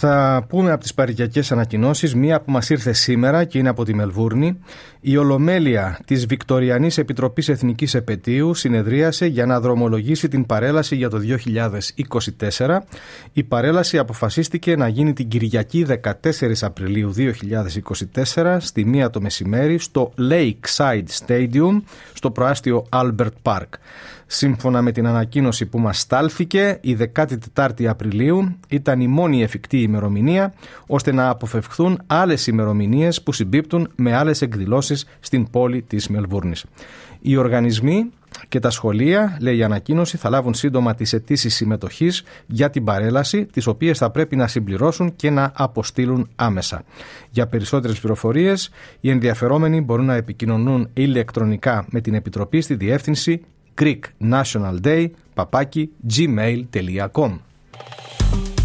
Θα πούμε από τις παροικιακές ανακοινώσεις μία που μας ήρθε σήμερα και είναι από τη Μελβούρνη. Η Ολομέλεια της Βικτοριανής Επιτροπής Εθνικής Επαιτίου συνεδρίασε για να δρομολογήσει την παρέλαση για το 2024. Η παρέλαση αποφασίστηκε να γίνει την Κυριακή 14 Απριλίου 2024 στη 1 το μεσημέρι στο Lakeside Stadium στο προάστιο Albert Park. Σύμφωνα με την ανακοίνωση που μας στάλθηκε, η 14η Απριλίου ήταν η μόνη εφικτή ημερομηνία ώστε να αποφευχθούν άλλες ημερομηνίες που συμπίπτουν με άλλες εκδηλώσεις στην πόλη της Μελβούρνης. Οι οργανισμοί και τα σχολεία, λέει η ανακοίνωση, θα λάβουν σύντομα τις αιτήσεις συμμετοχής για την παρέλαση, τις οποίες θα πρέπει να συμπληρώσουν και να αποστείλουν άμεσα. Για περισσότερες πληροφορίες, οι ενδιαφερόμενοι μπορούν να επικοινωνούν ηλεκτρονικά με την Επιτροπή στη διεύθυνση GreekNationalDay@gmail.com.